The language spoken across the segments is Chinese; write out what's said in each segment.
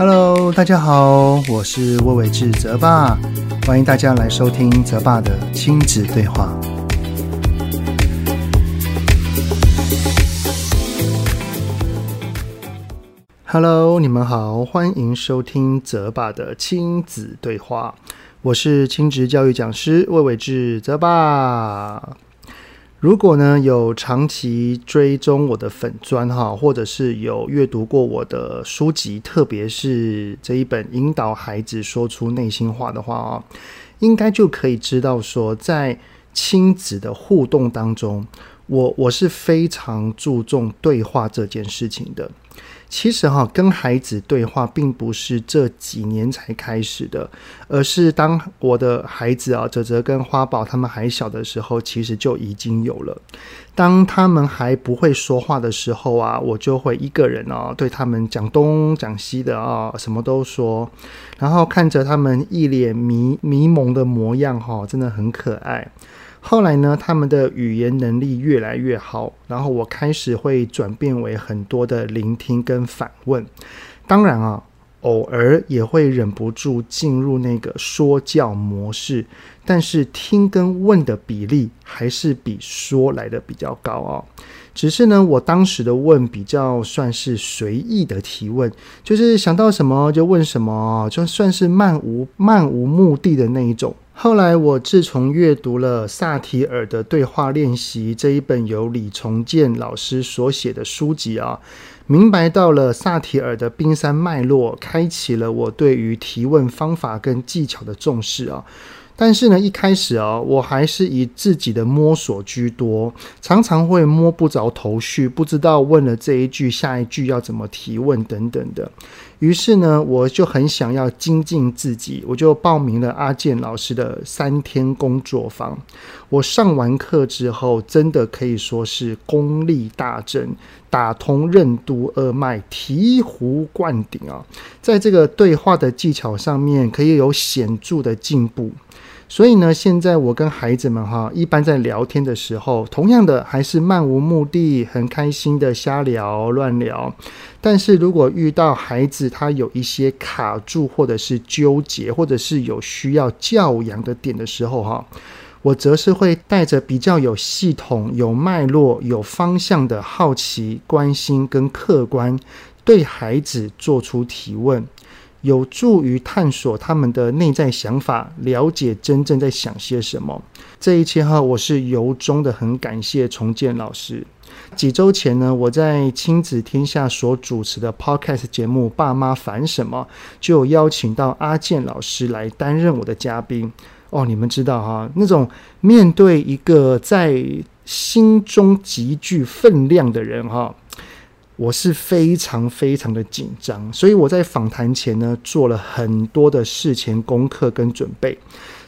Hello， 大家好，我是魏瑋志澤爸，欢迎大家来收听澤爸的亲子对话。Hello， 你们好，欢迎收听澤爸的亲子对话，我是亲职教育讲师魏瑋志澤爸。如果呢有长期追踪我的粉专或者是有阅读过我的书籍，特别是这一本引导孩子说出内心话的话，应该就可以知道说在亲子的互动当中，我是非常注重对话这件事情的。其实跟孩子对话并不是这几年才开始的，而是当我的孩子哲哲跟花宝他们还小的时候，其实就已经有了。当他们还不会说话的时候我就会一个人对他们讲东讲西的什么都说，然后看着他们一脸迷蒙的模样真的很可爱。后来呢，他们的语言能力越来越好，然后我开始会转变为很多的聆听跟反问。当然偶尔也会忍不住进入那个说教模式，但是听跟问的比例还是比说来的比较高只是呢，我当时的问比较算是随意的提问，就是想到什么就问什么就算是漫无目的的那一种。后来我自从阅读了萨提尔的对话练习这一本由李崇建老师所写的书籍明白到了萨提尔的冰山脉络，开启了我对于提问方法跟技巧的重视但是呢，一开始我还是以自己的摸索居多，常常会摸不着头绪，不知道问了这一句下一句要怎么提问等等的。于是呢，我就很想要精进自己，我就报名了阿健老师的3天工作坊。我上完课之后，真的可以说是功力大增，打通任督二脉，醍醐灌顶在这个对话的技巧上面可以有显著的进步。所以呢，现在我跟孩子们一般在聊天的时候，同样的还是漫无目的，很开心的瞎聊乱聊。但是如果遇到孩子他有一些卡住或者是纠结，或者是有需要教养的点的时候我则是会带着比较有系统、有脉络、有方向的好奇、关心跟客观对孩子做出提问，有助于探索他们的内在想法，了解真正在想些什么。这一切我是由衷的很感谢崇建老师。几周前呢，我在亲子天下所主持的 podcast 节目《爸妈烦什么》就有邀请到阿健老师来担任我的嘉宾你们知道那种面对一个在心中极具分量的人我是非常非常的紧张，所以我在访谈前呢做了很多的事前功课跟准备，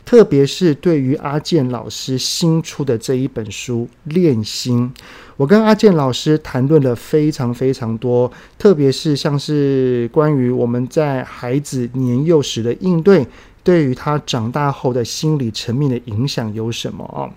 特别是对于阿健老师新出的这一本书《练心》，我跟阿健老师谈论了非常非常多，特别是像是关于我们在孩子年幼时的应对，对于他长大后的心理层面的影响有什么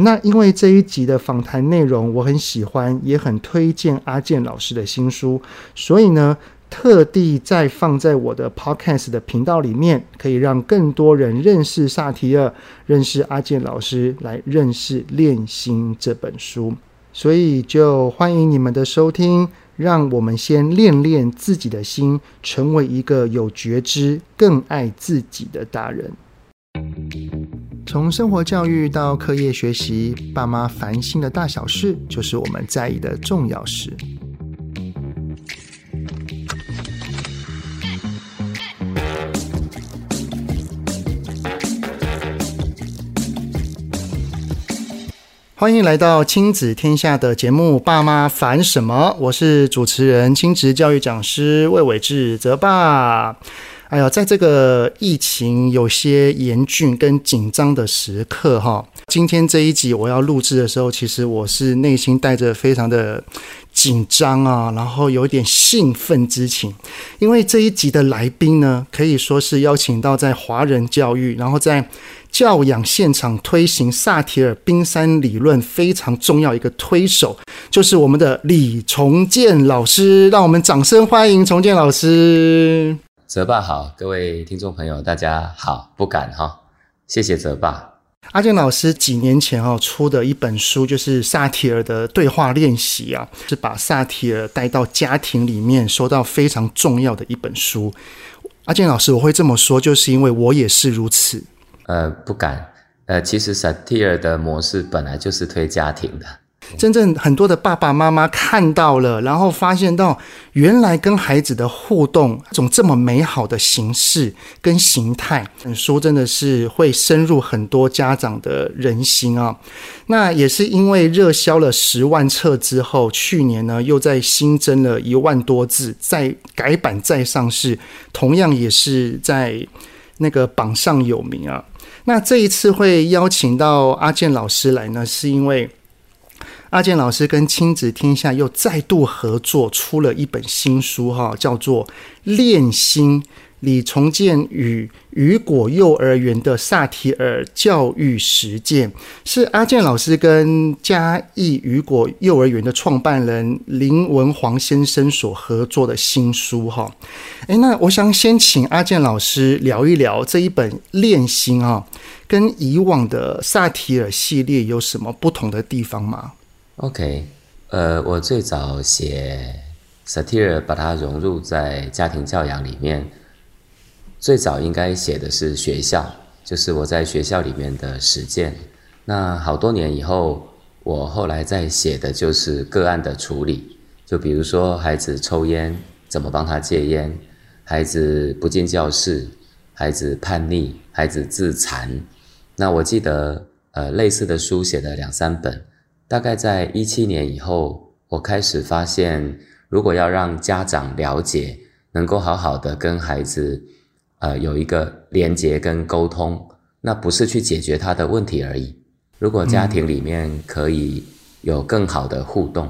那因为这一集的访谈内容我很喜欢，也很推荐阿健老师的新书，所以呢特地再放在我的 podcast 的频道里面，可以让更多人认识萨提尔，认识阿健老师，来认识《练心》这本书。所以就欢迎你们的收听，让我们先练练自己的心，成为一个有觉知、更爱自己的大人。从生活教育到课业学习，爸妈烦心的大小事，就是我们在意的重要事。欢迎来到亲子天下的节目《爸妈烦什么》，我是主持人、亲职教育讲师魏瑋志澤爸。在这个疫情有些严峻跟紧张的时刻今天这一集我要录制的时候，其实我是内心带着非常的紧张啊，然后有一点兴奋之情，因为这一集的来宾呢，可以说是邀请到在华人教育，然后在教养现场推行萨提尔冰山理论非常重要一个推手，就是我们的李崇建老师，让我们掌声欢迎崇建老师。泽爸好，各位听众朋友大家好，不敢哈，谢谢泽爸。阿建老师几年前出的一本书就是萨提尔的对话练习啊，是把萨提尔带到家庭里面，说到非常重要的一本书。阿建老师，我会这么说就是因为我也是如此。不敢。其实萨提尔的模式本来就是推家庭的。真正很多的爸爸妈妈看到了，然后发现到原来跟孩子的互动这种这么美好的形式跟形态，本书真的是会深入很多家长的人心啊。那也是因为热销了10万册之后，去年呢又再新增了1万多字，再改版再上市，同样也是在那个榜上有名啊。那这一次会邀请到阿建老师来呢，是因为阿建老师跟亲子天下又再度合作出了一本新书叫做《恋心：李崇建与雨果幼儿园的萨提尔教育实践》，是阿建老师跟嘉义雨果幼儿园的创办人林文煌先生所合作的新书那我想先请阿建老师聊一聊这一本《恋心》跟以往的萨提尔系列有什么不同的地方吗？OK， 我最早写萨提尔，把它融入在家庭教养里面。最早应该写的是学校，就是我在学校里面的实践。那好多年以后，我后来再写的就是个案的处理，就比如说孩子抽烟，怎么帮他戒烟；孩子不进教室，孩子叛逆，孩子自残。那我记得，类似的书写了2-3本。大概在2017年以后，我开始发现，如果要让家长了解，能够好好的跟孩子有一个连结跟沟通，那不是去解决他的问题而已。如果家庭里面可以有更好的互动，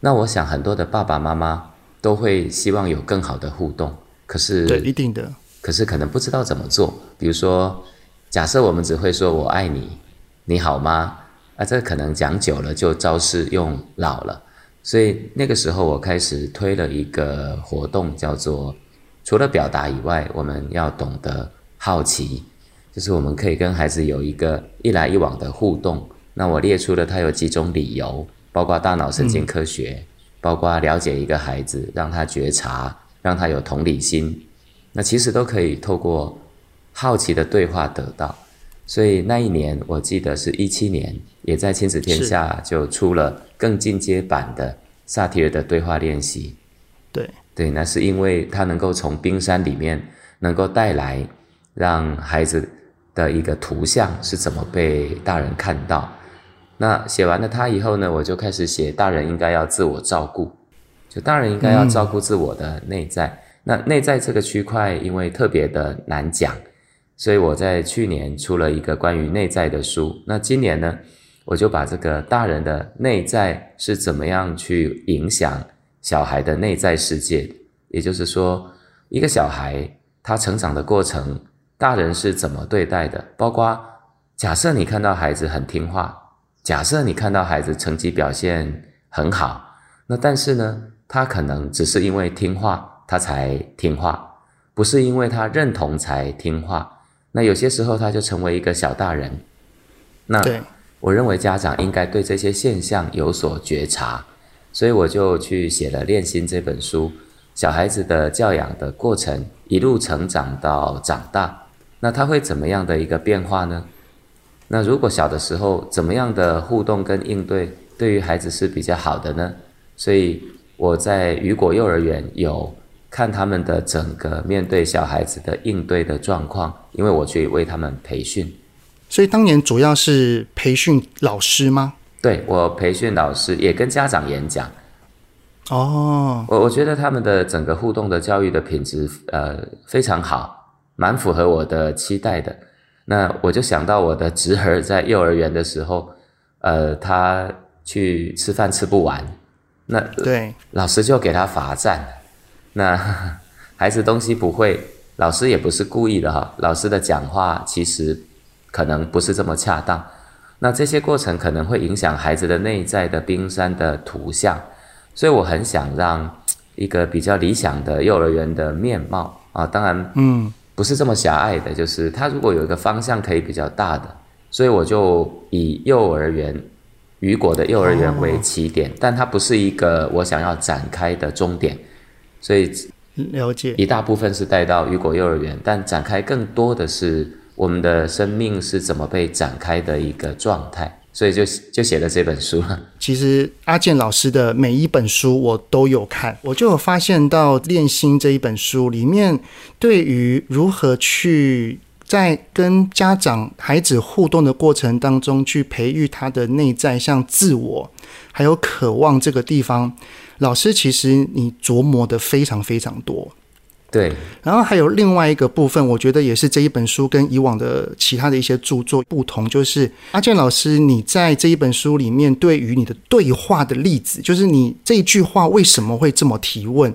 那我想很多的爸爸妈妈都会希望有更好的互动，可是对，一定的，可是可能不知道怎么做。比如说，假设我们只会说我爱你，你好吗？这可能讲久了就招式用老了，所以那个时候我开始推了一个活动，叫做除了表达以外，我们要懂得好奇，就是我们可以跟孩子有一个一来一往的互动。那我列出了它有几种理由，包括大脑神经科学，包括了解一个孩子，让他觉察，让他有同理心，那其实都可以透过好奇的对话得到。所以那一年我记得是2017年，也在亲子天下就出了更进阶版的萨提尔的对话练习。对，那是因为它能够从冰山里面能够带来让孩子的一个图像是怎么被大人看到。那写完了它以后呢，我就开始写大人应该要自我照顾，就大人应该要照顾自我的内在。那内在这个区块因为特别的难讲，所以我在去年出了一个关于内在的书。那今年呢，我就把这个大人的内在是怎么样去影响小孩的内在世界，也就是说，一个小孩他成长的过程，大人是怎么对待的，包括假设你看到孩子很听话，假设你看到孩子成绩表现很好，那但是呢，他可能只是因为听话他才听话，不是因为他认同才听话，那有些时候他就成为一个小大人。那我认为家长应该对这些现象有所觉察，所以我就去写了《恋心》这本书，小孩子的教养的过程，一路成长到长大，那他会怎么样的一个变化呢？那如果小的时候怎么样的互动跟应对对于孩子是比较好的呢？所以我在雨果幼儿园有看他们的整个面对小孩子的应对的状况，因为我去为他们培训。所以当年主要是培训老师吗？对，我培训老师也跟家长演讲。我觉得他们的整个互动的教育的品质非常好，蛮符合我的期待的。那我就想到我的侄儿在幼儿园的时候，他去吃饭吃不完，那对老师就给他罚站。那孩子东西不会，老师也不是故意的哈，老师的讲话其实可能不是这么恰当。那这些过程可能会影响孩子的内在的冰山的图像，所以我很想让一个比较理想的幼儿园的面貌啊，当然不是这么狭隘的，就是它如果有一个方向可以比较大的，所以我就以幼儿园雨果的幼儿园为起点，但它不是一个我想要展开的终点，所以了解一大部分是带到雨果幼儿园，但展开更多的是我们的生命是怎么被展开的一个状态，所以就写了这本书了。其实阿健老师的每一本书我都有看，我就有发现到《恋心》这一本书里面对于如何去在跟家长孩子互动的过程当中去培育他的内在像自我还有渴望这个地方，老师其实你琢磨的非常非常多。对，然后还有另外一个部分，我觉得也是这一本书跟以往的其他的一些著作不同，就是阿健老师你在这一本书里面对于你的对话的例子，就是你这一句话为什么会这么提问，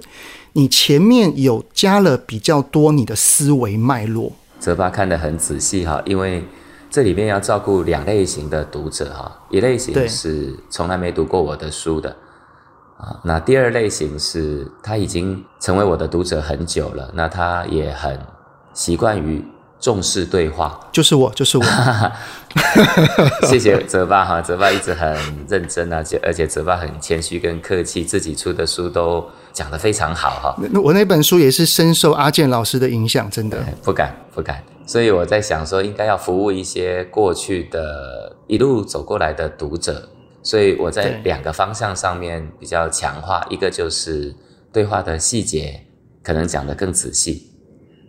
你前面有加了比较多你的思维脉络。泽爸看得很仔细哈，因为这里面要照顾两类型的读者哈，一类型是从来没读过我的书的，那第二类型是他已经成为我的读者很久了，那他也很习惯于重视对话，就是我谢谢泽爸哈，泽爸一直很认真啊，而且泽爸很谦虚跟客气，自己出的书都讲得非常好哈。我那本书也是深受阿健老师的影响，真的不敢，所以我在想说应该要服务一些过去的一路走过来的读者，所以我在两个方向上面比较强化，一个就是对话的细节可能讲得更仔细，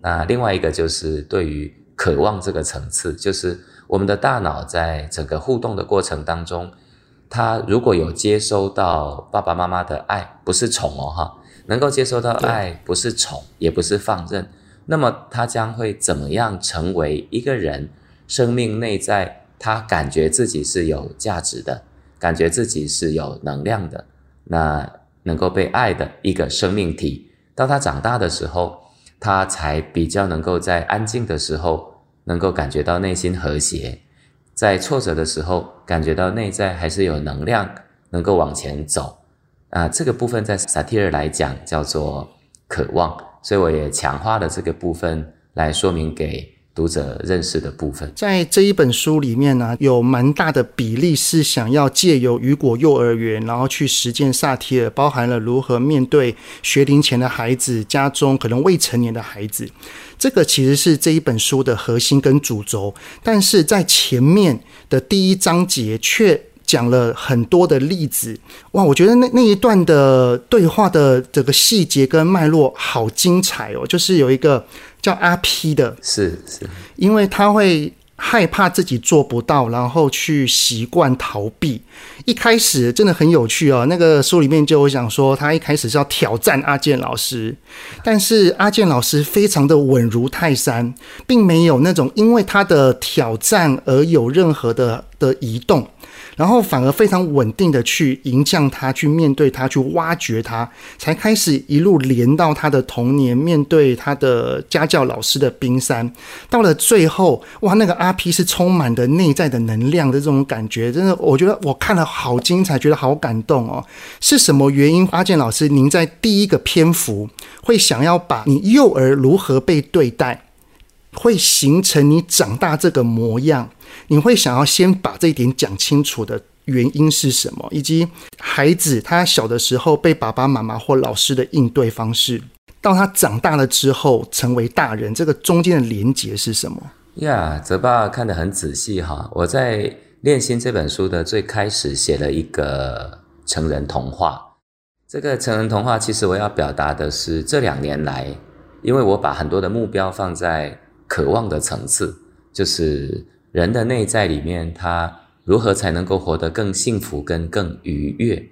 那另外一个就是对于渴望这个层次，就是我们的大脑在整个互动的过程当中，它如果有接收到爸爸妈妈的爱，不是宠哦哈，能够接收到爱，不是宠也不是放任，那么它将会怎么样成为一个人生命内在他感觉自己是有价值的，感觉自己是有能量的，那能够被爱的一个生命体，到他长大的时候，他才比较能够在安静的时候能够感觉到内心和谐，在挫折的时候感觉到内在还是有能量能够往前走啊，这个部分在萨提尔来讲叫做渴望，所以我也强化了这个部分来说明给读者认识的部分。在这一本书里面呢，有蛮大的比例是想要借由雨果幼儿园然后去实践萨提尔，包含了如何面对学龄前的孩子，家中可能未成年的孩子，这个其实是这一本书的核心跟主轴，但是在前面的第一章节却讲了很多的例子。哇，我觉得那一段的对话的这个细节跟脉络好精彩哦，就是有一个叫阿 P 的，是因为他会害怕自己做不到，然后去习惯逃避。一开始真的很有趣哦，那个书里面就我想说他一开始是要挑战阿健老师，但是阿健老师非常的稳如泰山，并没有那种因为他的挑战而有任何的移动，然后反而非常稳定的去迎向他，去面对他，去挖掘他，才开始一路连到他的童年，面对他的家教老师的冰山，到了最后，哇，那个阿 P 是充满的内在的能量的这种感觉，真的，我觉得我看了好精彩，觉得好感动哦。是什么原因，阿健老师您在第一个篇幅会想要把你幼儿如何被对待，会形成你长大这个模样，你会想要先把这一点讲清楚的原因是什么，以及孩子他小的时候被爸爸妈妈或老师的应对方式，到他长大了之后成为大人，这个中间的连结是什么呀？泽爸看得很仔细哈。我在《恋心》这本书的最开始写了一个成人童话，这个成人童话其实我要表达的是这2年来，因为我把很多的目标放在渴望的层次，就是人的内在里面他如何才能够活得更幸福跟更愉悦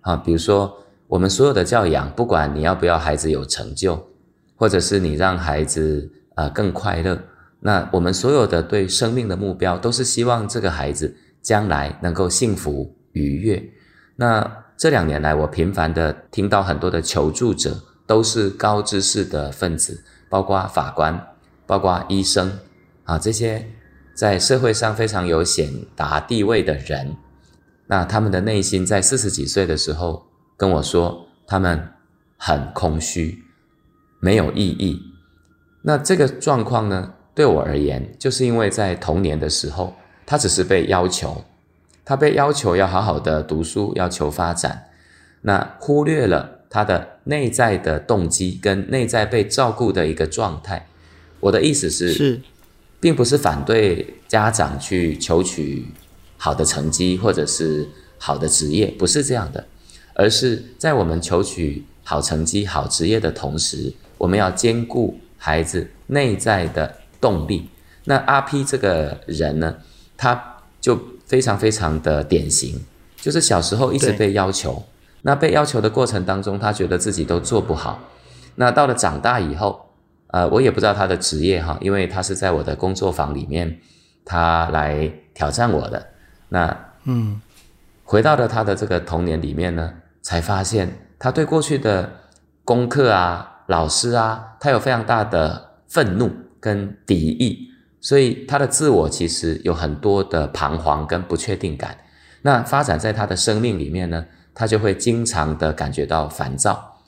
啊，比如说我们所有的教养，不管你要不要孩子有成就，或者是你让孩子更快乐，那我们所有的对生命的目标都是希望这个孩子将来能够幸福愉悦。那这2年来，我频繁的听到很多的求助者都是高知识的分子，包括法官，包括医生啊，这些在社会上非常有显达地位的人。那他们的内心在40几岁的时候跟我说，他们很空虚，没有意义。那这个状况呢，对我而言，就是因为在童年的时候，他只是被要求，他被要求要好好的读书，要求发展，那忽略了他的内在的动机跟内在被照顾的一个状态。我的意思是，并不是反对家长去求取好的成绩或者是好的职业，不是这样的，而是在我们求取好成绩、好职业的同时，我们要兼顾孩子内在的动力。那阿 P 这个人呢，他就非常非常的典型，就是小时候一直被要求，那被要求的过程当中，他觉得自己都做不好。那到了长大以后，我也不知道他的职业哈，因为他是在我的工作坊里面，他来挑战我的。那回到了他的这个童年里面呢，才发现他对过去的功课啊、老师啊，他有非常大的愤怒跟敌意，所以他的自我其实有很多的彷徨跟不确定感。那发展在他的生命里面呢，他就会经常的感觉到烦躁，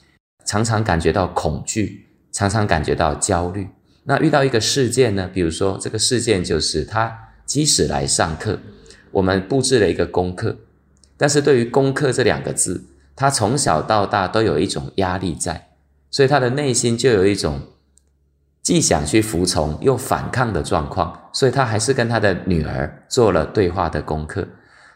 常常感觉到恐惧，常常感觉到焦虑。那遇到一个事件呢，比如说这个事件就是他即使来上课，我们布置了一个功课，但是对于功课这2个字，他从小到大都有一种压力在，所以他的内心就有一种既想去服从又反抗的状况，所以他还是跟他的女儿做了对话的功课，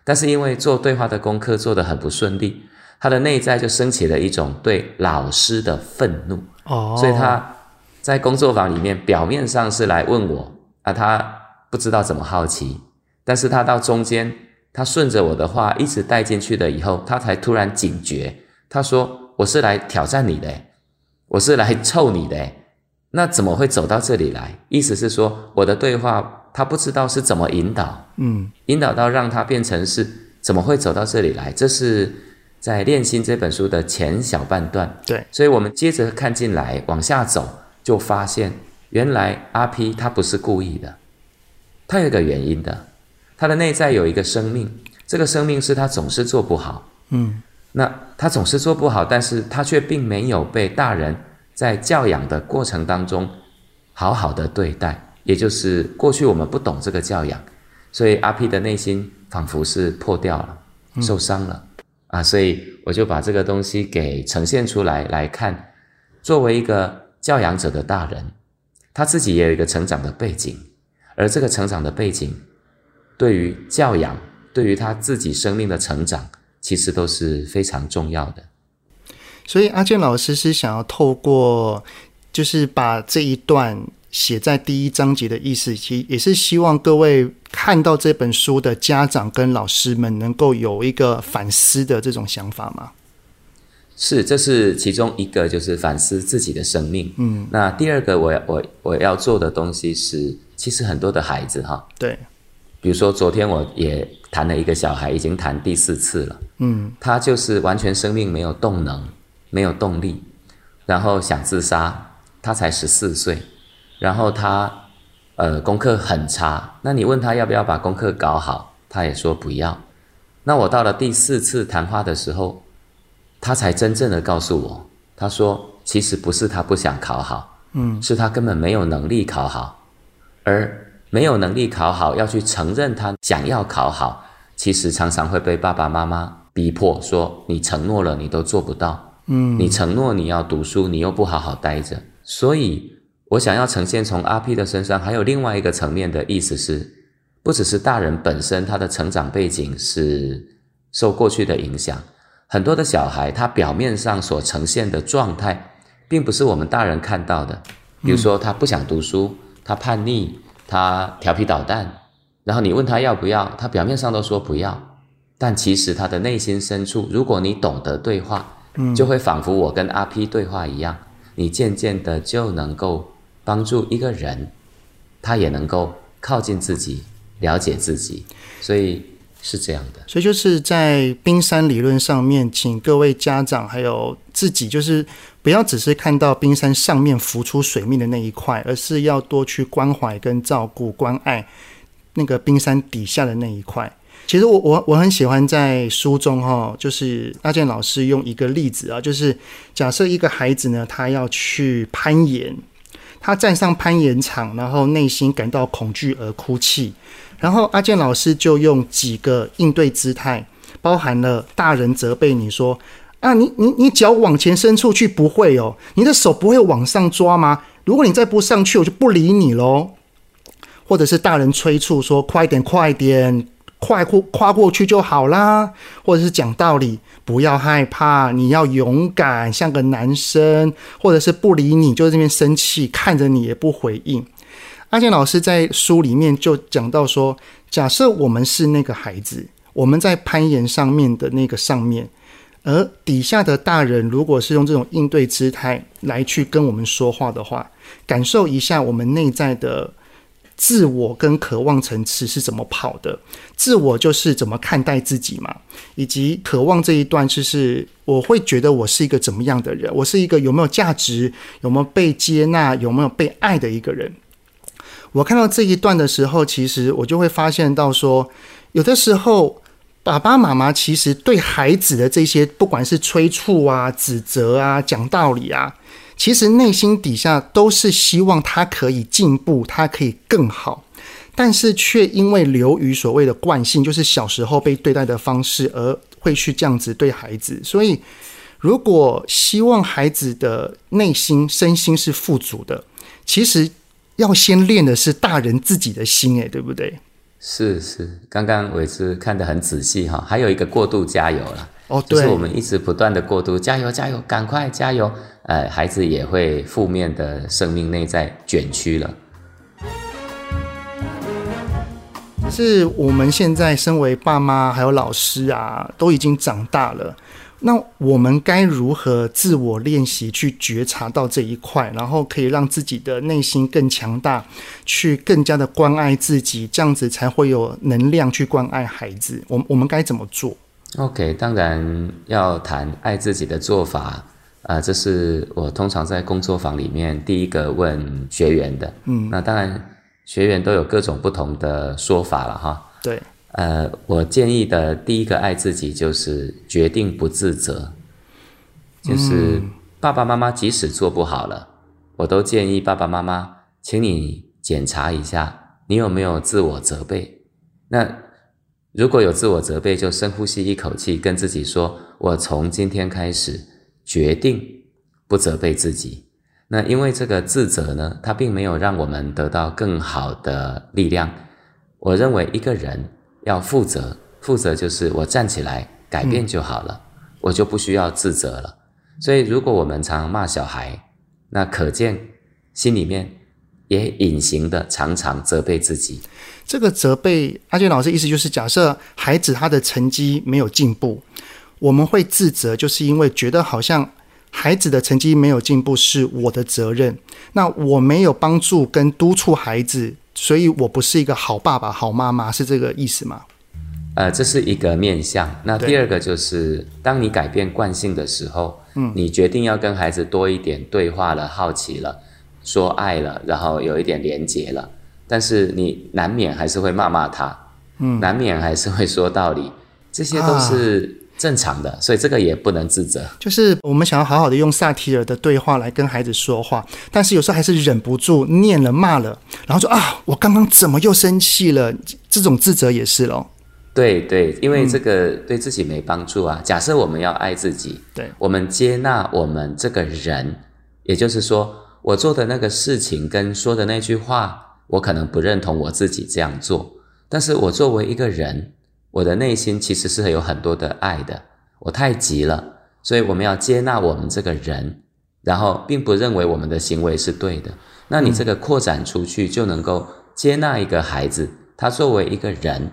但是因为做对话的功课做得很不顺利，他的内在就升起了一种对老师的愤怒。所以他在工作坊里面表面上是来问我啊，他不知道怎么好奇，但是他到中间，他顺着我的话一直带进去了以后，他才突然警觉，他说我是来挑战你的，我是来臭你的，那怎么会走到这里来？意思是说我的对话他不知道是怎么引导，引导到让他变成是怎么会走到这里来。这是在《练心》这本书的前小半段。对，所以我们接着看进来往下走，就发现原来阿 P 他不是故意的，他有一个原因的，他的内在有一个生命，这个生命是他总是做不好。那他总是做不好，但是他却并没有被大人在教养的过程当中好好的对待，也就是过去我们不懂这个教养，所以阿 P 的内心仿佛是破掉了，受伤了啊，所以我就把这个东西给呈现出来来看。作为一个教养者的大人，他自己也有一个成长的背景，而这个成长的背景对于教养，对于他自己生命的成长，其实都是非常重要的。所以阿健老师是想要透过就是把这一段写在第一章节的意思，其实也是希望各位看到这本书的家长跟老师们能够有一个反思的这种想法吗？是，这是其中一个，就是反思自己的生命。那第二个我要做的东西是，其实很多的孩子哈，对，比如说昨天我也谈了一个小孩，已经谈第4次了，他就是完全生命没有动能，没有动力，然后想自杀，他才14岁，然后他功课很差，那你问他要不要把功课搞好，他也说不要。那我到了第4次谈话的时候，他才真正的告诉我，他说其实不是他不想考好，是他根本没有能力考好，而没有能力考好，要去承认他想要考好，其实常常会被爸爸妈妈逼迫，说你承诺了你都做不到，你承诺你要读书，你又不好好待着。所以我想要呈现从阿 P 的身上还有另外一个层面的意思是，不只是大人本身他的成长背景是受过去的影响，很多的小孩他表面上所呈现的状态并不是我们大人看到的，比如说他不想读书，他叛逆，他调皮捣蛋，然后你问他要不要，他表面上都说不要，但其实他的内心深处，如果你懂得对话，就会仿佛我跟阿 P 对话一样，你渐渐的就能够帮助一个人他也能够靠近自己，了解自己，所以是这样的。所以就是在冰山理论上面，请各位家长还有自己，就是不要只是看到冰山上面浮出水面的那一块，而是要多去关怀跟照顾关爱那个冰山底下的那一块。其实我很喜欢在书中就是阿健老师用一个例子啊，就是假设一个孩子呢，他要去攀岩，他站上攀岩场，然后内心感到恐惧而哭泣，然后阿健老师就用几个应对姿态，包含了大人责备你说啊，你脚往前伸出去不会哦，你的手不会往上抓吗？如果你再不上去，我就不理你咯。或者是大人催促说快点，跨过去就好啦，或者是讲道理，不要害怕，你要勇敢，像个男生，或者是不理你，就在那边生气，看着你也不回应。阿健老师在书里面就讲到说，假设我们是那个孩子，我们在攀岩上面的那个上面，而底下的大人如果是用这种应对姿态来去跟我们说话的话，感受一下我们内在的自我跟渴望层次是怎么跑的。自我就是怎么看待自己嘛，以及渴望这一段，就是我会觉得我是一个怎么样的人，我是一个有没有价值，有没有被接纳，有没有被爱的一个人。我看到这一段的时候，其实我就会发现到说，有的时候爸爸妈妈其实对孩子的这些不管是催促啊、指责啊、讲道理啊，其实内心底下都是希望他可以进步，他可以更好，但是却因为流于所谓的惯性，就是小时候被对待的方式，而会去这样子对孩子。所以如果希望孩子的内心身心是富足的，其实要先练的是大人自己的心，对不对？是，刚刚我也是看得很仔细哈。还有一个过度加油啦，对，就是我们一直不断的过度加油，赶快加油，孩子也会负面的生命内在卷曲了。是我们现在身为爸妈还有老师啊，都已经长大了，那我们该如何自我练习去觉察到这一块，然后可以让自己的内心更强大，去更加的关爱自己，这样子才会有能量去关爱孩子。我们该怎么做？OK， 当然要谈爱自己的做法，这是我通常在工作坊里面第一个问学员的。那当然学员都有各种不同的说法了哈。对，我建议的第一个爱自己就是决定不自责，就是爸爸妈妈即使做不好了，我都建议爸爸妈妈，请你检查一下你有没有自我责备。那如果有自我责备，就深呼吸一口气，跟自己说，我从今天开始决定不责备自己。那因为这个自责呢，它并没有让我们得到更好的力量。我认为一个人要负责，负责就是我站起来改变就好了，我就不需要自责了。所以如果我们常骂小孩，那可见心里面也隐形的常常责备自己。这个责备，阿健老师意思就是假设孩子他的成绩没有进步，我们会自责，就是因为觉得好像孩子的成绩没有进步是我的责任，那我没有帮助跟督促孩子，所以我不是一个好爸爸好妈妈，是这个意思吗？这是一个面向。那第二个就是当你改变惯性的时候，你决定要跟孩子多一点对话了，好奇了，说爱了，然后有一点连结了，但是你难免还是会骂他，难免还是会说道理，这些都是正常的，所以这个也不能自责。就是我们想要好好的用萨提尔的对话来跟孩子说话，但是有时候还是忍不住念了骂了，然后说我刚刚怎么又生气了，这种自责也是咯。对，因为这个对自己没帮助啊。假设我们要爱自己，对，我们接纳我们这个人，也就是说我做的那个事情跟说的那句话，我可能不认同我自己这样做，但是我作为一个人，我的内心其实是有很多的爱的，我太急了，所以我们要接纳我们这个人，然后并不认为我们的行为是对的。那你这个扩展出去，就能够接纳一个孩子，他作为一个人，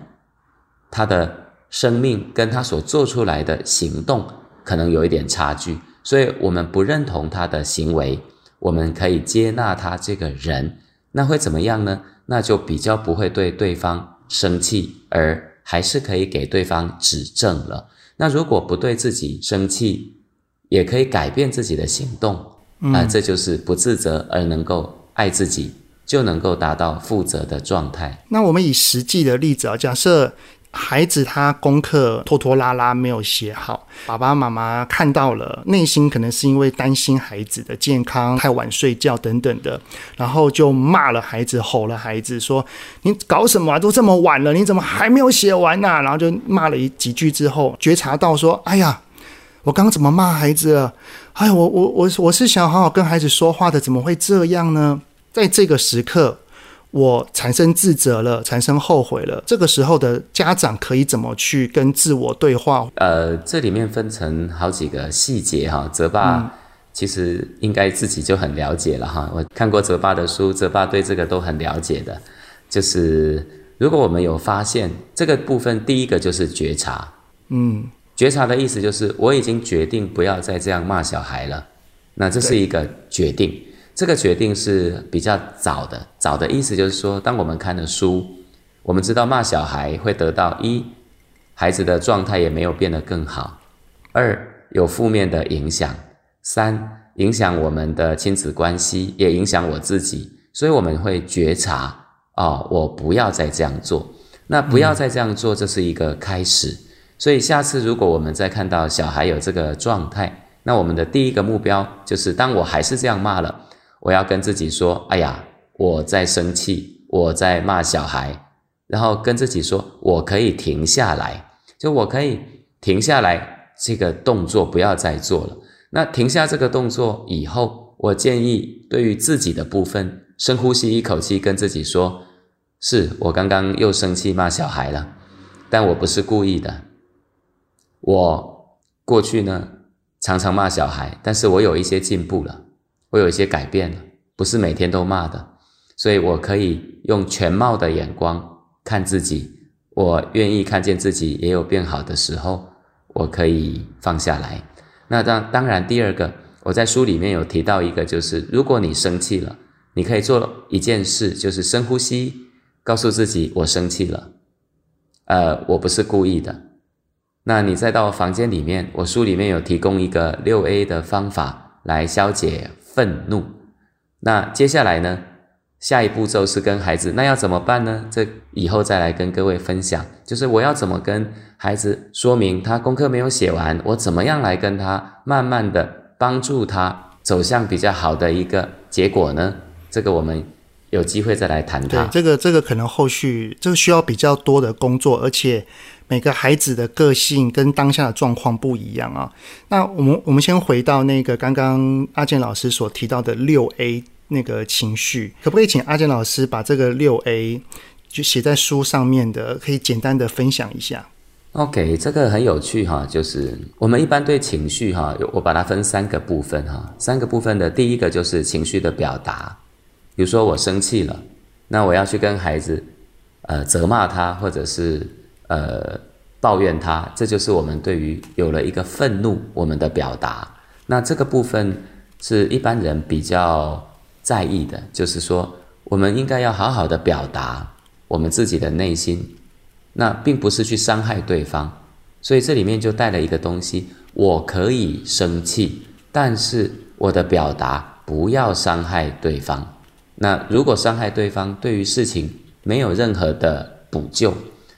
他的生命跟他所做出来的行动可能有一点差距，所以我们不认同他的行为，我们可以接纳他这个人。那会怎么样呢？那就比较不会对对方生气，而还是可以给对方指正了。那如果不对自己生气，也可以改变自己的行动这就是不自责而能够爱自己，就能够达到负责的状态。那我们以实际的例子啊，假设孩子他功课拖拖拉拉没有写好，爸爸妈妈看到了，内心可能是因为担心孩子的健康，太晚睡觉等等的，然后就骂了孩子，吼了孩子说你搞什么啊，都这么晚了，你怎么还没有写完啊，然后就骂了几句之后觉察到说，哎呀我刚刚怎么骂孩子了，哎呀我是想好好跟孩子说话的，怎么会这样呢？在这个时刻我产生自责了，产生后悔了，这个时候的家长可以怎么去跟自我对话？这里面分成好几个细节哈，泽爸其实应该自己就很了解了哈，我看过泽爸的书，泽爸对这个都很了解的。就是如果我们有发现这个部分，第一个就是觉察。觉察的意思就是我已经决定不要再这样骂小孩了，那这是一个决定。这个决定是比较早的，早的意思就是说，当我们看了书，我们知道骂小孩会得到一，孩子的状态也没有变得更好；二，有负面的影响；三，影响我们的亲子关系，也影响我自己，所以我们会觉察我不要再这样做。那不要再这样做，这是一个开始。所以下次如果我们再看到小孩有这个状态，那我们的第一个目标就是，当我还是这样骂了，我要跟自己说，哎呀，我在生气，我在骂小孩，然后跟自己说，我可以停下来，就我可以停下来，这个动作不要再做了。那停下这个动作以后，我建议对于自己的部分，深呼吸一口气，跟自己说，是，我刚刚又生气骂小孩了，但我不是故意的。我过去呢，常常骂小孩，但是我有一些进步了。我有一些改变了，不是每天都骂的，所以我可以用全貌的眼光看自己，我愿意看见自己也有变好的时候，我可以放下来。那当然第二个，我在书里面有提到一个，就是如果你生气了，你可以做一件事，就是深呼吸，告诉自己我生气了，我不是故意的。那你再到房间里面，我书里面有提供一个 6A 的方法来消解愤怒。那接下来呢，下一步骤是跟孩子，那要怎么办呢？这以后再来跟各位分享，就是我要怎么跟孩子说明他功课没有写完，我怎么样来跟他慢慢的帮助他走向比较好的一个结果呢？这个我们有机会再来谈它。对，这个可能后续这个需要比较多的工作，而且每个孩子的个性跟当下的状况不一样啊。那我们先回到那个刚刚阿健老师所提到的 6A 那个情绪，可不可以请阿健老师把这个 6A 就写在书上面的，可以简单的分享一下？ OK， 这个很有趣哈，就是我们一般对情绪哈，我把它分三个部分哈，三个部分的第一个就是情绪的表达。比如说我生气了，那我要去跟孩子责骂他，或者是抱怨他，这就是我们对于有了一个愤怒我们的表达。那这个部分是一般人比较在意的，就是说我们应该要好好的表达我们自己的内心，那并不是去伤害对方。所以这里面就带了一个东西，我可以生气，但是我的表达不要伤害对方。那如果伤害对方，对于事情没有任何的补救。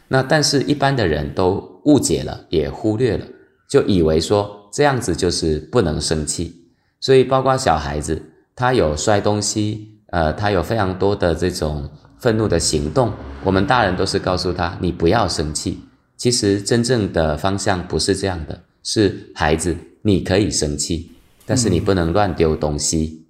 那但是一般的人都误解了，也忽略了，就以为说这样子就是不能生气。所以包括小孩子，他有摔东西，他有非常多的这种愤怒的行动，我们大人都是告诉他你不要生气。其实真正的方向不是这样的，是孩子你可以生气，但是你不能乱丢东西。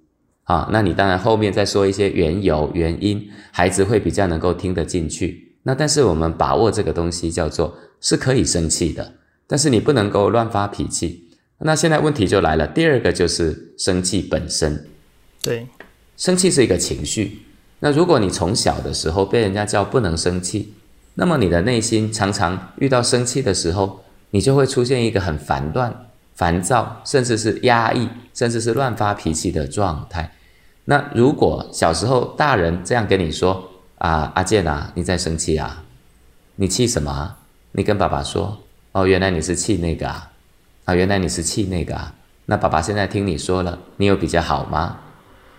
那你当然后面再说一些缘由原因，孩子会比较能够听得进去。那但是我们把握这个东西叫做是可以生气的，但是你不能够乱发脾气。那现在问题就来了，第二个就是生气本身。对，生气是一个情绪。那如果你从小的时候被人家叫不能生气，那么你的内心常常遇到生气的时候，你就会出现一个很烦乱、烦躁，甚至是压抑，甚至是乱发脾气的状态。那如果小时候大人这样跟你说，啊，阿健啊，你在生气啊？你气什么啊？你跟爸爸说，哦，原来你是气那个啊，啊，原来你是气那个啊。那爸爸现在听你说了，你有比较好吗？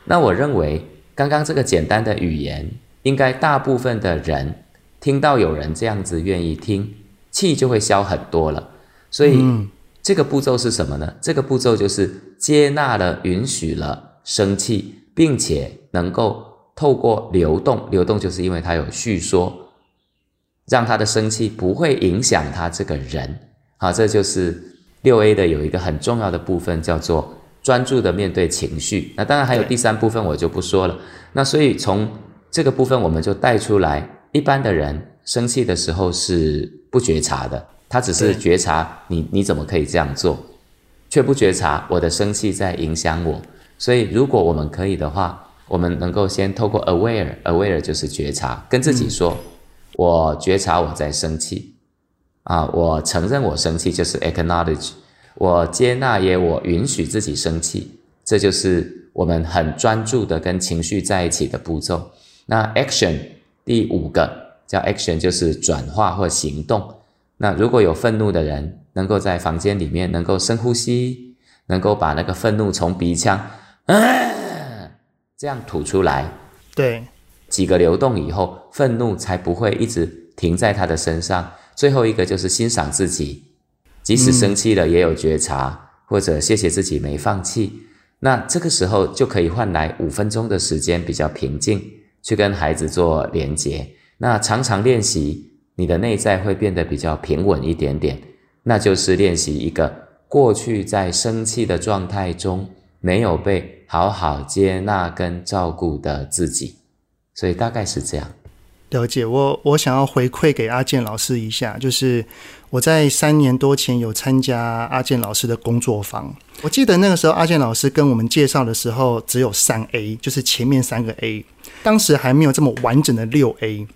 那我认为刚刚这个简单的语言，应该大部分的人听到有人这样子愿意听，气就会消很多了。所以这个步骤是什么呢？这个步骤就是接纳了、允许了生气，并且能够透过流动，流动就是因为他有叙说，让他的生气不会影响他这个人。好，这就是6A 的有一个很重要的部分，叫做专注的面对情绪。那当然还有第三部分我就不说了。那所以从这个部分我们就带出来，一般的人生气的时候是不觉察的，他只是觉察你怎么可以这样做，却不觉察我的生气在影响我。所以如果我们可以的话，我们能够先透过 aware 就是觉察，跟自己说，我觉察我在生气啊，我承认我生气，就是 acknowledge， 我接纳也我允许自己生气，这就是我们很专注的跟情绪在一起的步骤。那 action 第五个叫 action， 就是转化或行动。那如果有愤怒的人，能够在房间里面能够深呼吸，能够把那个愤怒从鼻腔这样吐出来，对，几个流动以后，愤怒才不会一直停在他的身上。最后一个就是欣赏自己，即使生气了也有觉察，或者谢谢自己没放弃。那这个时候就可以换来5分钟的时间比较平静，去跟孩子做连结。那常常练习，你的内在会变得比较平稳一点点，那就是练习一个过去在生气的状态中没有被好好接纳跟照顾的自己。所以大概是这样。了解。我想要回馈给阿健老师一下，就是我在3年多前有参加阿健老师的工作坊。我记得那个时候阿健老师跟我们介绍的时候只有 3A， 就是前面3个A， 当时还没有这么完整的 6A。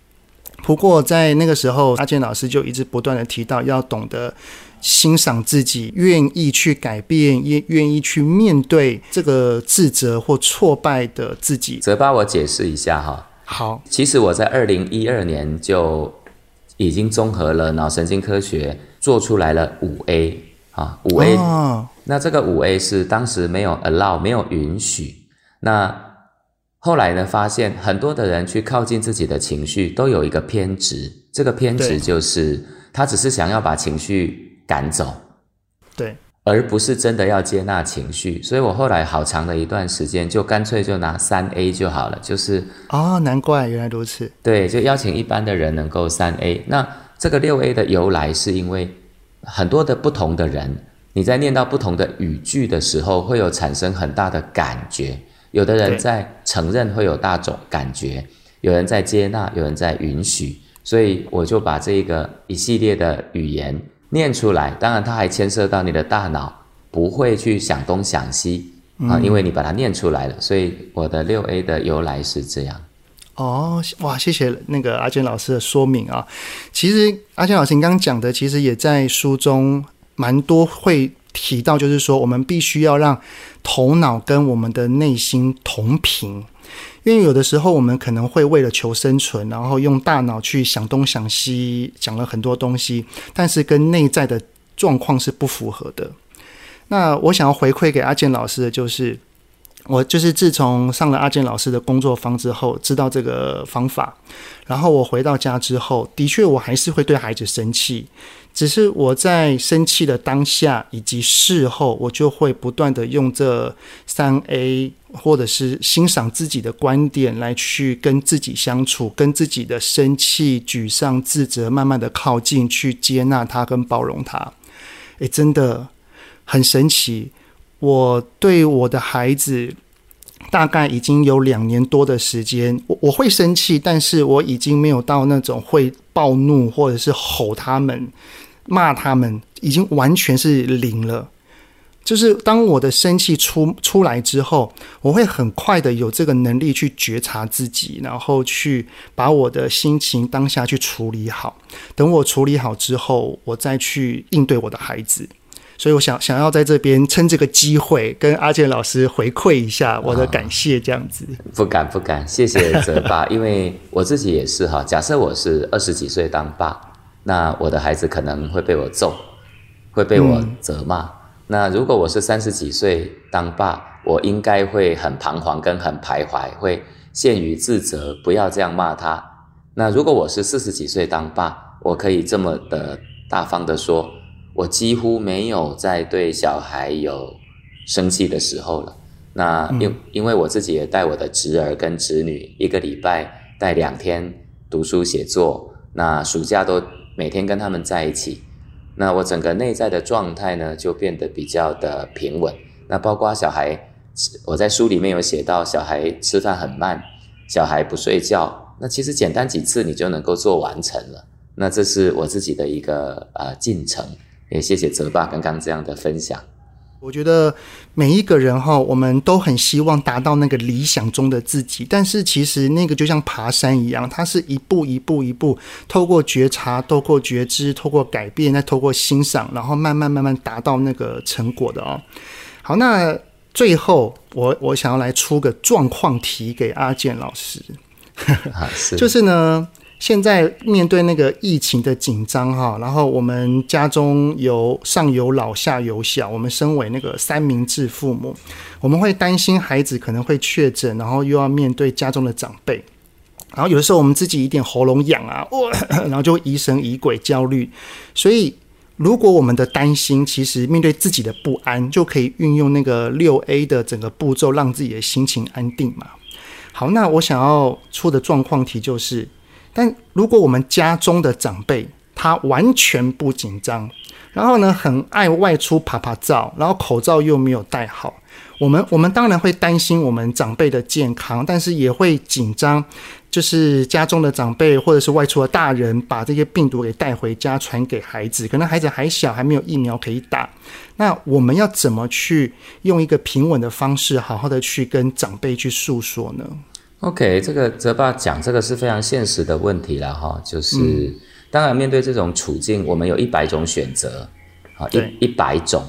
不过在那个时候阿健老师就一直不断的提到要懂得欣赏自己，愿意去改变，也愿意去面对这个自责或挫败的自己。泽爸，我解释一下哈。好，其实我在2012年就已经综合了脑神经科学，做出来了5A 啊，5A、哦。那这个5A是当时没有 allow， 没有允许。那后来呢，发现很多的人去靠近自己的情绪，都有一个偏执，这个偏执就是他只是想要把情绪赶走，对，而不是真的要接纳情绪。所以我后来好长的一段时间就干脆就拿 3A 就好了，就是哦，难怪原来如此。对，就邀请一般的人能够 3A。 那这个 6A 的由来是因为很多的不同的人，你在念到不同的语句的时候会有产生很大的感觉。有的人在承认会有大种感觉，有人在接纳，有人在允许。所以我就把这个一系列的语言念出来，当然它还牵涉到你的大脑不会去想东想西啊，因为你把它念出来了。所以我的 6A 的由来是这样。哦，哇，谢谢那个阿健老师的说明啊。其实阿健老师你刚刚讲的，其实也在书中蛮多会提到，就是说我们必须要让头脑跟我们的内心同频。因为有的时候我们可能会为了求生存，然后用大脑去想东想西，讲了很多东西，但是跟内在的状况是不符合的。那我想要回馈给阿健老师的就是，我就是自从上了阿健老师的工作坊之后，知道这个方法，然后我回到家之后，的确我还是会对孩子生气，只是我在生气的当下以及事后，我就会不断的用这 3A 或者是欣赏自己的观点来去跟自己相处，跟自己的生气、沮丧、自责慢慢的靠近，去接纳它跟包容它。诶，真的很神奇。我对我的孩子大概已经有2年多的时间， 我会生气，但是我已经没有到那种会暴怒或者是吼他们、骂他们，已经完全是零了。就是当我的生气出来之后，我会很快的有这个能力去觉察自己，然后去把我的心情当下去处理好。等我处理好之后，我再去应对我的孩子。所以我想要在这边趁这个机会跟阿健老师回馈一下我的感谢这样子。不敢，谢谢泽爸。因为我自己也是哈，假设我是20几岁当爸，那我的孩子可能会被我揍，会被我责骂。那如果我是30几岁当爸，我应该会很彷徨跟很徘徊，会陷于自责，不要这样骂他。那如果我是40几岁当爸，我可以这么的大方的说，我几乎没有在对小孩有生气的时候了。那因为我自己也带我的侄儿跟侄女，一个礼拜带2天读书写作，那暑假都每天跟他们在一起，那我整个内在的状态呢就变得比较的平稳。那包括小孩，我在书里面有写到小孩吃饭很慢，小孩不睡觉，那其实简单几次你就能够做完成了。那这是我自己的一个进程，也谢谢泽爸刚刚这样的分享。我觉得每一个人我们都很希望达到那个理想中的自己，但是其实那个就像爬山一样，它是一步一步透过觉察，透过觉知，透过改变，再透过欣赏，然后慢慢达到那个成果的哦。好，那最后我想要来出个状况题给阿健老师是就是呢，现在面对那个疫情的紧张然后我们家中有上有老下有小，我们身为那个3明治父母，我们会担心孩子可能会确诊，然后又要面对家中的长辈，然后有的时候我们自己一点喉咙痒然后就会疑神疑鬼焦虑。所以如果我们的担心其实面对自己的不安，就可以运用那个 6A 的整个步骤让自己的心情安定嘛。好，那我想要出的状况题就是，但如果我们家中的长辈他完全不紧张，然后呢很爱外出拍照，然后口罩又没有戴好，我们当然会担心我们长辈的健康，但是也会紧张就是家中的长辈或者是外出的大人把这些病毒给带回家传给孩子，可能孩子还小，还没有疫苗可以打。那我们要怎么去用一个平稳的方式好好的去跟长辈去诉说呢？OK， 这个泽爸讲这个是非常现实的问题啦就是当然面对这种处境，我们有100种选择，100种，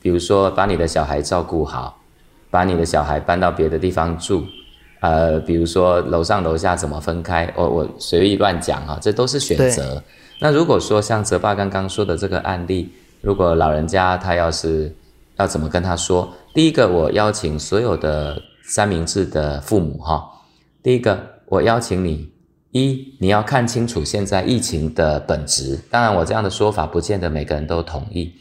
比如说把你的小孩照顾好，把你的小孩搬到别的地方住，比如说楼上楼下怎么分开，我随意乱讲这都是选择。那如果说像泽爸刚刚说的这个案例，如果老人家他要是要怎么跟他说，第一个我邀请所有的3明治的父母第一个，我邀请你，你要看清楚现在疫情的本质。当然我这样的说法不见得每个人都同意。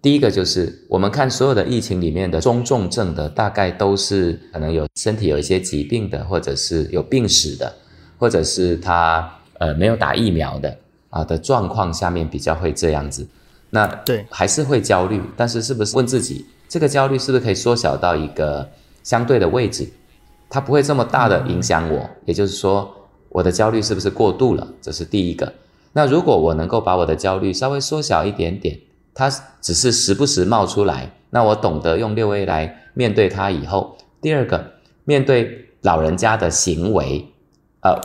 第一个就是我们看所有的疫情里面的中重症的，大概都是可能有身体有一些疾病的，或者是有病史的，或者是他没有打疫苗的的状况下面比较会这样子。那对还是会焦虑，但是是不是问自己，这个焦虑是不是可以缩小到一个相对的位置，它不会这么大的影响我，也就是说我的焦虑是不是过度了，这是第一个。那如果我能够把我的焦虑稍微缩小一点点，它只是时不时冒出来，那我懂得用 6A 来面对它以后，第二个面对老人家的行为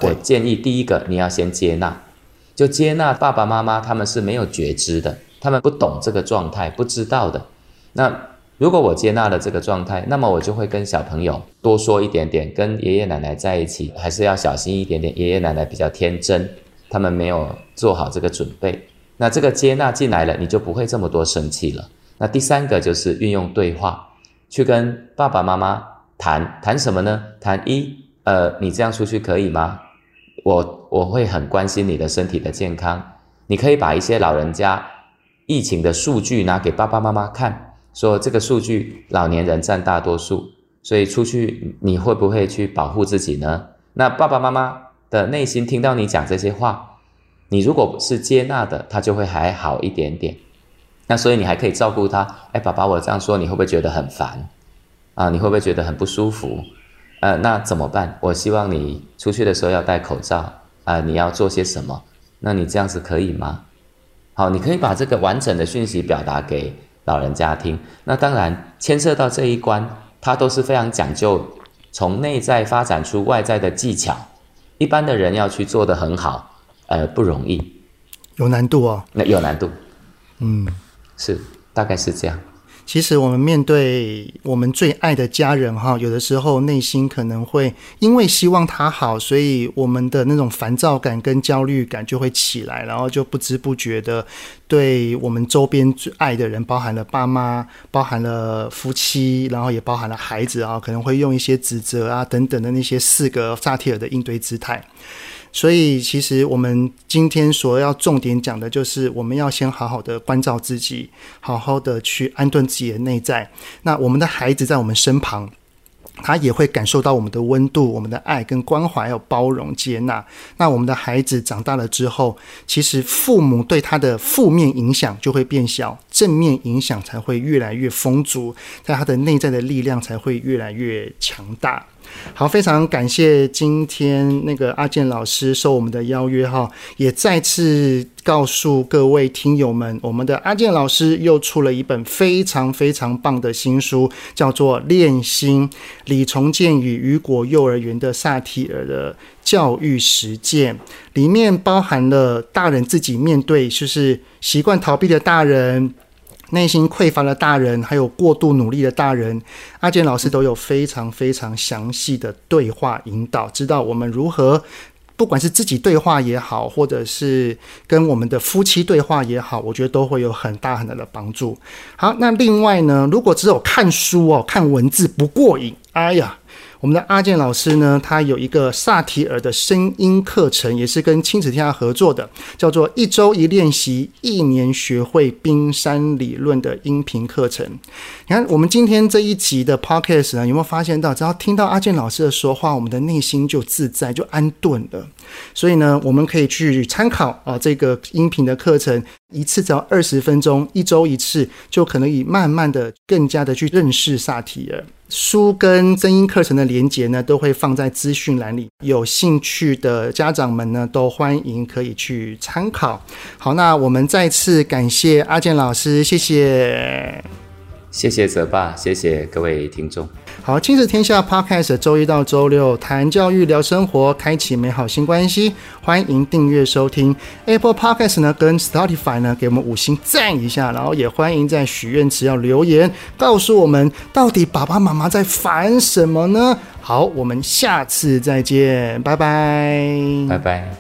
我建议第一个你要先接纳，就接纳爸爸妈妈他们是没有觉知的，他们不懂这个状态，不知道的。那如果我接纳了这个状态，那么我就会跟小朋友多说一点点，跟爷爷奶奶在一起还是要小心一点点，爷爷奶奶比较天真，他们没有做好这个准备。那这个接纳进来了，你就不会这么多生气了。那第三个就是运用对话，去跟爸爸妈妈谈什么呢？谈你这样出去可以吗？我会很关心你的身体的健康。你可以把一些老人家疫情的数据拿给爸爸妈妈看，说这个数据老年人占大多数，所以出去你会不会去保护自己呢？那爸爸妈妈的内心听到你讲这些话，你如果是接纳的，他就会还好一点点。那所以你还可以照顾他，爸爸我这样说你会不会觉得很烦啊？你会不会觉得很不舒服？那怎么办？我希望你出去的时候要戴口罩你要做些什么？那你这样子可以吗？好，你可以把这个完整的讯息表达给老人家听。那当然牵涉到这一关，它都是非常讲究从内在发展出外在的技巧，一般的人要去做得很好不容易，有难度哦，有难度是。大概是这样。其实我们面对我们最爱的家人哈，有的时候内心可能会因为希望他好，所以我们的那种烦躁感跟焦虑感就会起来，然后就不知不觉的对我们周边最爱的人，包含了爸妈，包含了夫妻，然后也包含了孩子啊，可能会用一些指责啊等等的那些4个萨提尔的应对姿态。所以其实我们今天所要重点讲的就是我们要先好好的关照自己，好好的去安顿自己的内在。那我们的孩子在我们身旁，他也会感受到我们的温度，我们的爱跟关怀，还有包容接纳。那我们的孩子长大了之后，其实父母对他的负面影响就会变小，正面影响才会越来越丰足，在他的内在的力量才会越来越强大。好，非常感谢今天那个阿健老师受我们的邀约哈，也再次告诉各位听友们，我们的阿健老师又出了一本非常非常棒的新书，叫做《恋心：李崇建与雨果幼儿园的萨提尔的教育实践》，里面包含了大人自己面对就是习惯逃避的大人，内心匮乏的大人，还有过度努力的大人，阿健老师都有非常非常详细的对话引导，知道我们如何不管是自己对话也好，或者是跟我们的夫妻对话也好，我觉得都会有很大很大的帮助。好，那另外呢，如果只有看书哦，看文字不过瘾，哎呀，我们的阿健老师呢，他有一个萨提尔的声音课程，也是跟亲子天下合作的，叫做1周1练习1年学会冰山理论的音频课程。你看我们今天这一集的 podcast 呢，有没有发现到只要听到阿健老师的说话，我们的内心就自在，就安顿了。所以呢，我们可以去参考啊这个音频的课程，一次只要20分钟，1周1次，就可能以慢慢的更加的去认识萨提尔。书跟声音课程的连结呢，都会放在资讯栏里，有兴趣的家长们呢，都欢迎可以去参考。好，那我们再次感谢阿健老师，谢谢。谢谢泽爸，谢谢各位听众。好，亲子天下 Podcast 周1到周6谈教育聊生活，开启美好新关系，欢迎订阅收听 Apple Podcast 呢跟 Spotify 呢，给我们5星赞一下，然后也欢迎在许愿池要留言告诉我们到底爸爸妈妈在烦什么呢。好，我们下次再见，拜拜拜拜。